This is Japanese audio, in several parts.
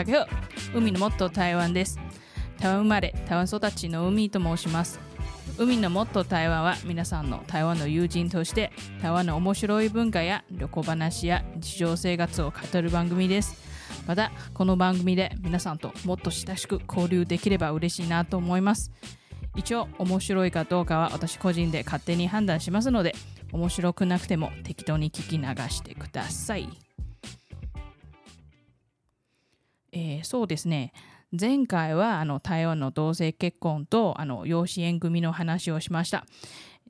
タケオ海のもっと台湾です。台湾生まれ台湾育ちの海と申します。海のもっと台湾は皆さんの台湾の友人として台湾の面白い文化や旅行話や日常生活を語る番組です。またこの番組で皆さんともっと親しく交流できれば嬉しいなと思います。一応面白いかどうかは私個人で勝手に判断しますので、面白くなくても適当に聞き流してください。そうですね、前回は台湾の同性結婚と養子縁組の話をしました。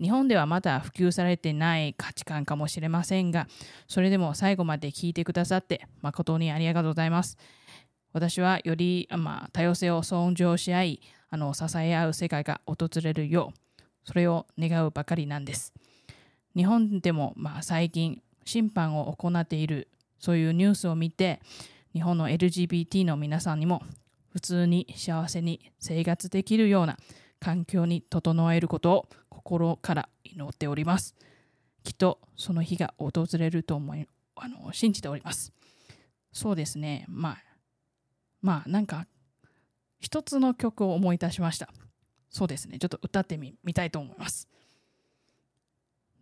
日本ではまだ普及されてない価値観かもしれませんが、それでも最後まで聞いてくださって誠にありがとうございます。私はより、多様性を尊重し合い支え合う世界が訪れるよう、それを願うばかりなんです。日本でも、最近審判を行っている、そういうニュースを見て、日本の LGBT の皆さんにも普通に幸せに生活できるような環境に整えることを心から祈っております。きっとその日が訪れると信じております。そうですね、なんか一つの曲を思い出しました。そうですね、ちょっと歌ってみたいと思います。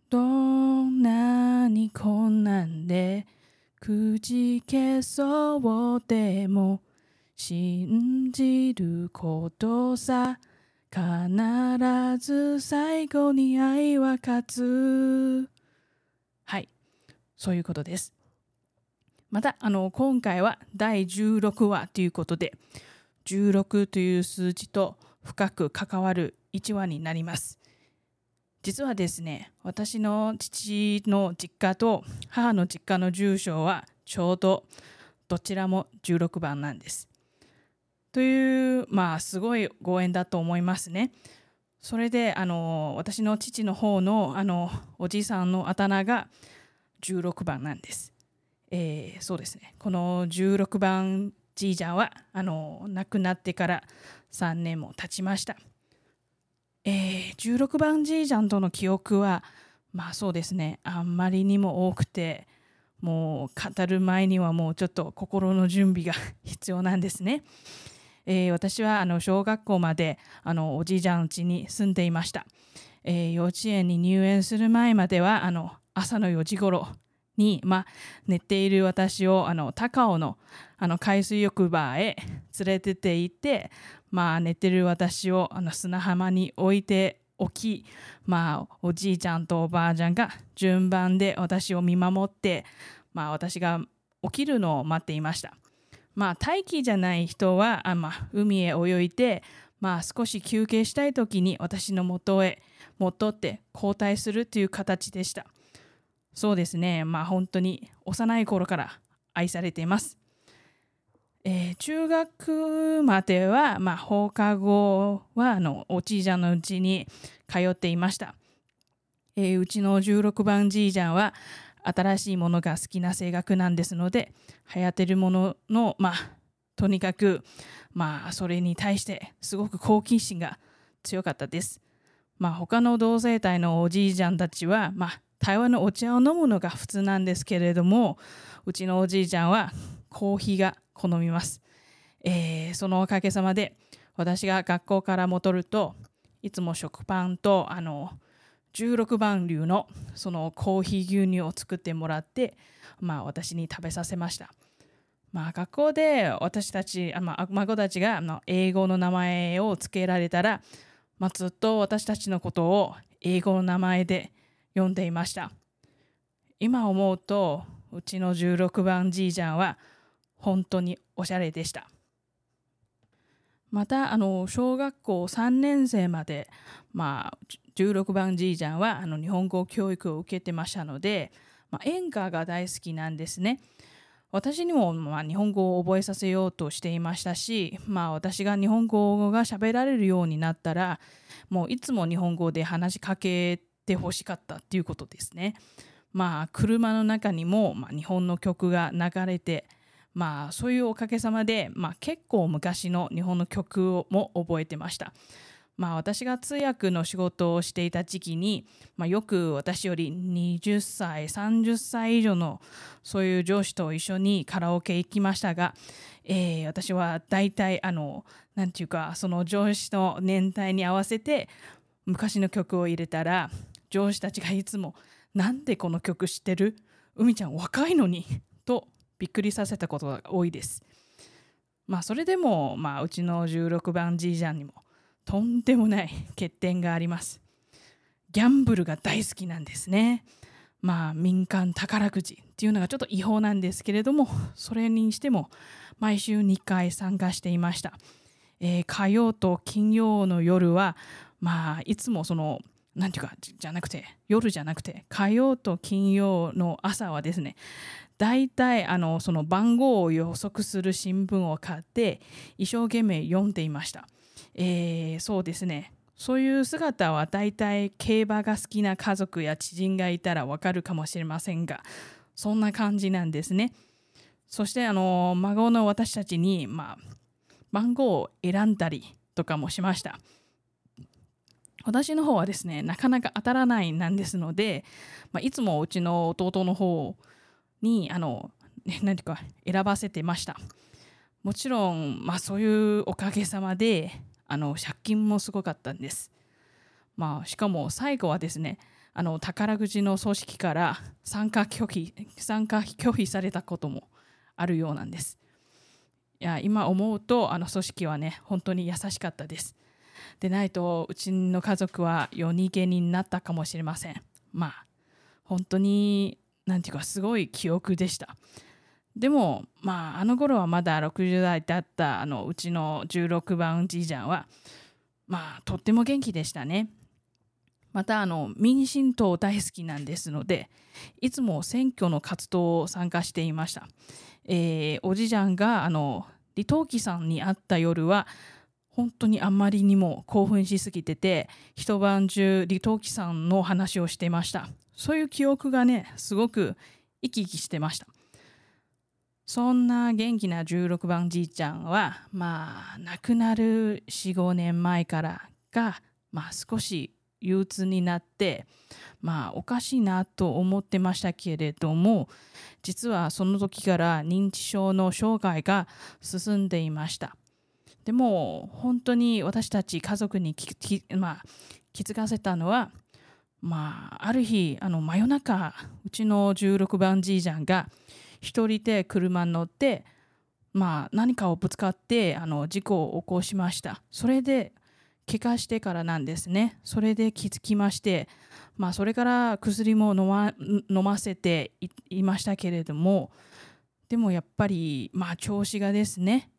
どんなに困難でくじけそうでも信じることさ、必ず最後に愛は勝つ。はい、そういうことです。また今回は第16話ということで、16という数字と深く関わる1話になります。実はですね、私の父の実家と母の実家の住所はちょうどどちらも16番なんです。というすごいご縁だと思いますね。それで私の父の方のおじいさんのあだ名が16番なんです。そうですね、この16番じいちゃんは亡くなってから3年も経ちました。16番じいちゃんとの記憶はそうですね、あんまりにも多くて、もう語る前にはもうちょっと心の準備が必要なんですね。私は小学校までおじいちゃん家に住んでいました。幼稚園に入園する前までは朝の4時ごろに、寝ている私を高尾の海水浴場へ連れてって行って、寝てる私を砂浜に置いておき、おじいちゃんとおばあちゃんが順番で私を見守って、私が起きるのを待っていました。待機じゃない人は海へ泳いで、少し休憩したい時に私の元へ戻って交代するという形でした。そうですね、本当に幼い頃から愛されています。中学までは、放課後はおじいちゃんのうちに通っていました。うちの16番じいちゃんは新しいものが好きな性格なんですので、流行ってるものの、とにかく、それに対してすごく好奇心が強かったです。他の同性体のおじいちゃんたちは、台湾のお茶を飲むのが普通なんですけれども、うちのおじいちゃんはコーヒーが好みます。そのおかげさまで私が学校から戻ると、いつも食パンと16番流のそのコーヒー牛乳を作ってもらって、私に食べさせました。学校で私たち、孫たちが英語の名前を付けられたら、ずっと私たちのことを英語の名前で呼んでいました。今思うとうちの16番じいちゃんは本当におしゃれでした。また小学校3年生まで、16番じいちゃんは日本語教育を受けてましたので、演歌が大好きなんですね。私にも日本語を覚えさせようとしていましたし、私が日本語が喋られるようになったら、もういつも日本語で話しかけてほしかったっていうことですね。車の中にも日本の曲が流れて、そういうおかげさまで、結構昔の日本の曲も覚えてました。私が通訳の仕事をしていた時期に、よく私より20歳、30歳以上のそういう上司と一緒にカラオケ行きましたが、私は大体その上司の年代に合わせて昔の曲を入れたら、上司たちがいつもなんでこの曲知ってる？海ちゃん若いのにとびっくりさせたことが多いです。それでも、うちの16番じいちゃんにもとんでもない欠点があります。ギャンブルが大好きなんですね。民間宝くじっていうのがちょっと違法なんですけれども、それにしても毎週2回参加していました。火曜と金曜の夜は、いつも夜じゃなくて火曜と金曜の朝はですね、大体その番号を予測する新聞を買って一生懸命読んでいました。そうですね、そういう姿は大体競馬が好きな家族や知人がいたらわかるかもしれませんが、そんな感じなんですね。そして孫の私たちに、番号を選んだりとかもしました。私の方はですね、なかなか当たらないなんですので、いつもうちの弟の方に選ばせてました。もちろん、そういうおかげさまで借金もすごかったんです。しかも最後はですね、宝くじの組織から参加拒否されたこともあるようなんです。いや、今思うと組織はね、本当に優しかったです。でないとうちの家族は夜逃げになったかもしれません。本当にすごい記憶でした。でもあの頃はまだ60代だったうちの16番じいちゃんはとっても元気でしたね。また民進党大好きなんですので、いつも選挙の活動を参加していました。おじいちゃんが李登輝さんに会った夜は本当にあまりにも興奮しすぎてて、一晩中李登輝さんの話をしていました。そういう記憶がね、すごく生き生きしてました。そんな元気な16番じいちゃんは、亡くなる 4,5 年前からが、少し憂鬱になって、おかしいなと思ってましたけれども、実はその時から認知症の障害が進んでいました。でも本当に私たち家族に気づかせたのは、ある日真夜中、うちの16番じいちゃんが一人で車に乗って、何かをぶつかって事故を起こしました。それで怪我してからなんですね。それで気づきまして、それから薬も飲ませて いましたけれども、でもやっぱり調子がですね、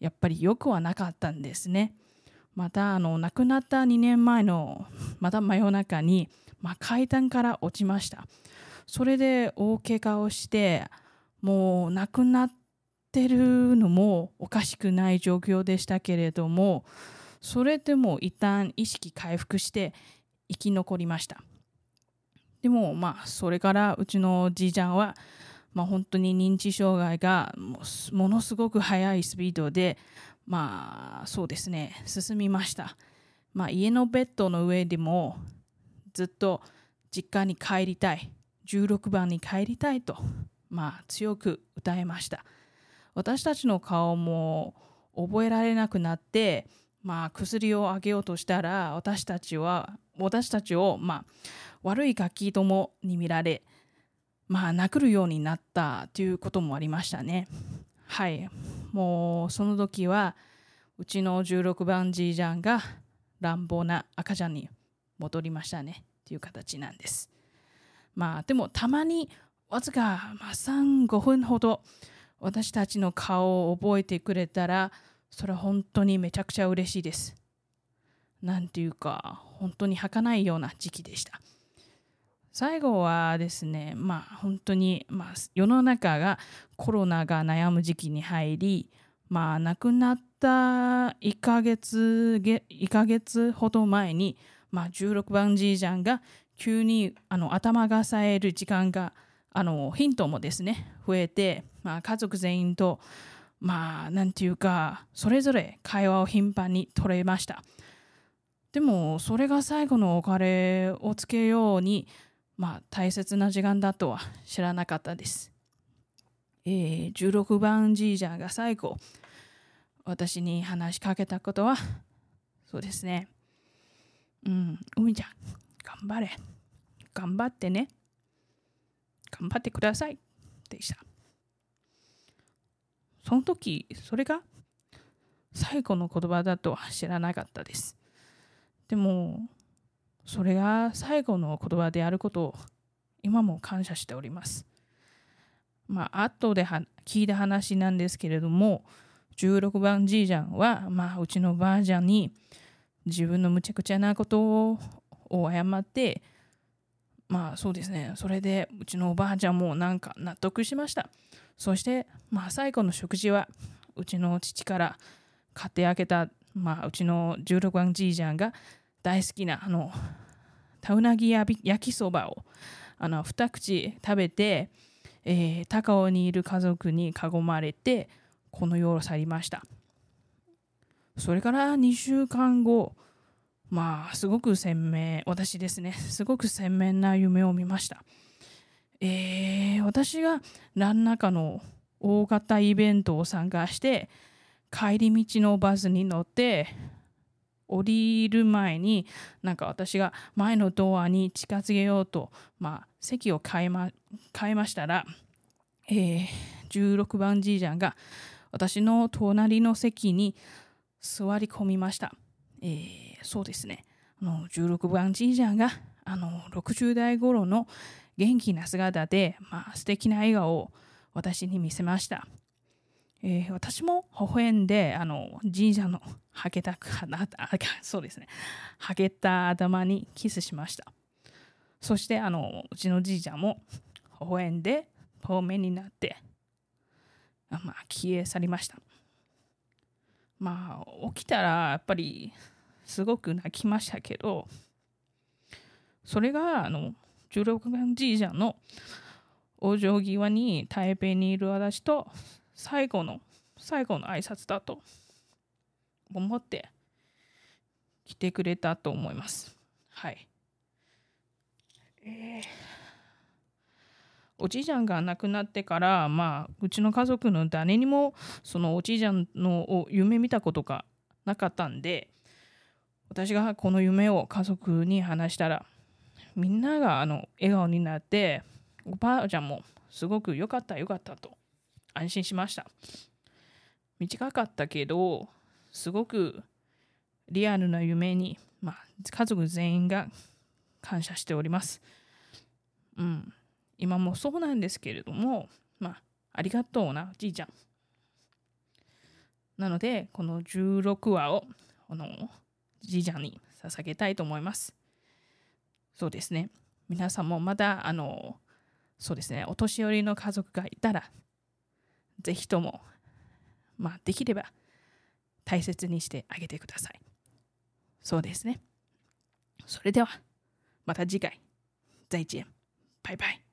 やっぱり良くはなかったんですね。また亡くなった2年前のまた真夜中に、階段から落ちました。それで大怪我をして、もう亡くなってるのもおかしくない状況でしたけれども、それでも一旦意識回復して生き残りました。でもそれからうちのじいちゃんは本当に認知障害がものすごく速いスピードで、そうですね、進みました。家のベッドの上でもずっと実家に帰りたい、16番に帰りたいと、強く歌えました。私たちの顔も覚えられなくなって、薬をあげようとしたら、私たちを、悪いガキどもに見られ、殴るようになったということもありましたね。はい、もうその時はうちの16番じいちゃんが乱暴な赤ちゃんに戻りましたねという形なんです。でもたまにわずか3、5分ほど私たちの顔を覚えてくれたら、それは本当にめちゃくちゃ嬉しいです。本当に儚いような時期でした。最後はですね、本当に、世の中がコロナが悩む時期に入り、亡くなった1ヶ月ほど前に、16番じいちゃんが急に頭が冴える時間がヒントもですね増えて、家族全員と、まあなんていうかそれぞれ会話を頻繁に取れました。でもそれが最後の別れをつけように、大切な時間だとは知らなかったです。16番じいちゃんが最後私に話しかけたことはそうですね、海ちゃん頑張ってね頑張ってくださいでした。その時それが最後の言葉だとは知らなかったです。でもそれが最後の言葉であることを今も感謝しております。後で聞いた話なんですけれども、16番じいちゃんは、うちのばあちゃんに自分のむちゃくちゃなことを謝って、そうですね、それでうちのおばあちゃんもなんか納得しました。そして、最後の食事はうちの父から買ってあげた、うちの16番じいちゃんが大好きなタウナギ焼きそばを2口食べて、高尾にいる家族に囲まれてこの世を去りました。それから2週間後、すごく鮮明、私ですね、すごく鮮明な夢を見ました。私が何らかの大型イベントを参加して帰り道のバスに乗って降りる前に私が前のドアに近づけようと、席を変えましたら、16番じいちゃんが私の隣の席に座り込みました。そうですね、16番じいちゃんが60代頃の元気な姿で、素敵な笑顔を私に見せました。私も微笑んでじいちゃんのはげた頭にキスしました。そしてうちのじいちゃんも微笑んで透明になって、消え去りました。起きたらやっぱりすごく泣きましたけど、それが16番じいちゃんの往生際に台北にいる私と最後の挨拶だと思って来てくれたと思います。はい、おじいちゃんが亡くなってから、うちの家族の誰にもそのおじいちゃんの夢見たことがなかったんで、私がこの夢を家族に話したらみんなが笑顔になって、おばあちゃんもすごくよかったと安心しました。短かったけどすごくリアルな夢に、家族全員が感謝しております。今もそうなんですけれども、ありがとうなじいちゃん。なのでこの16話をじいちゃんに捧げたいと思います。そうですね、皆さんもまだそうですね、お年寄りの家族がいたらぜひとも、できれば大切にしてあげてください。そうですね。それではまた次回。再見。バイバイ。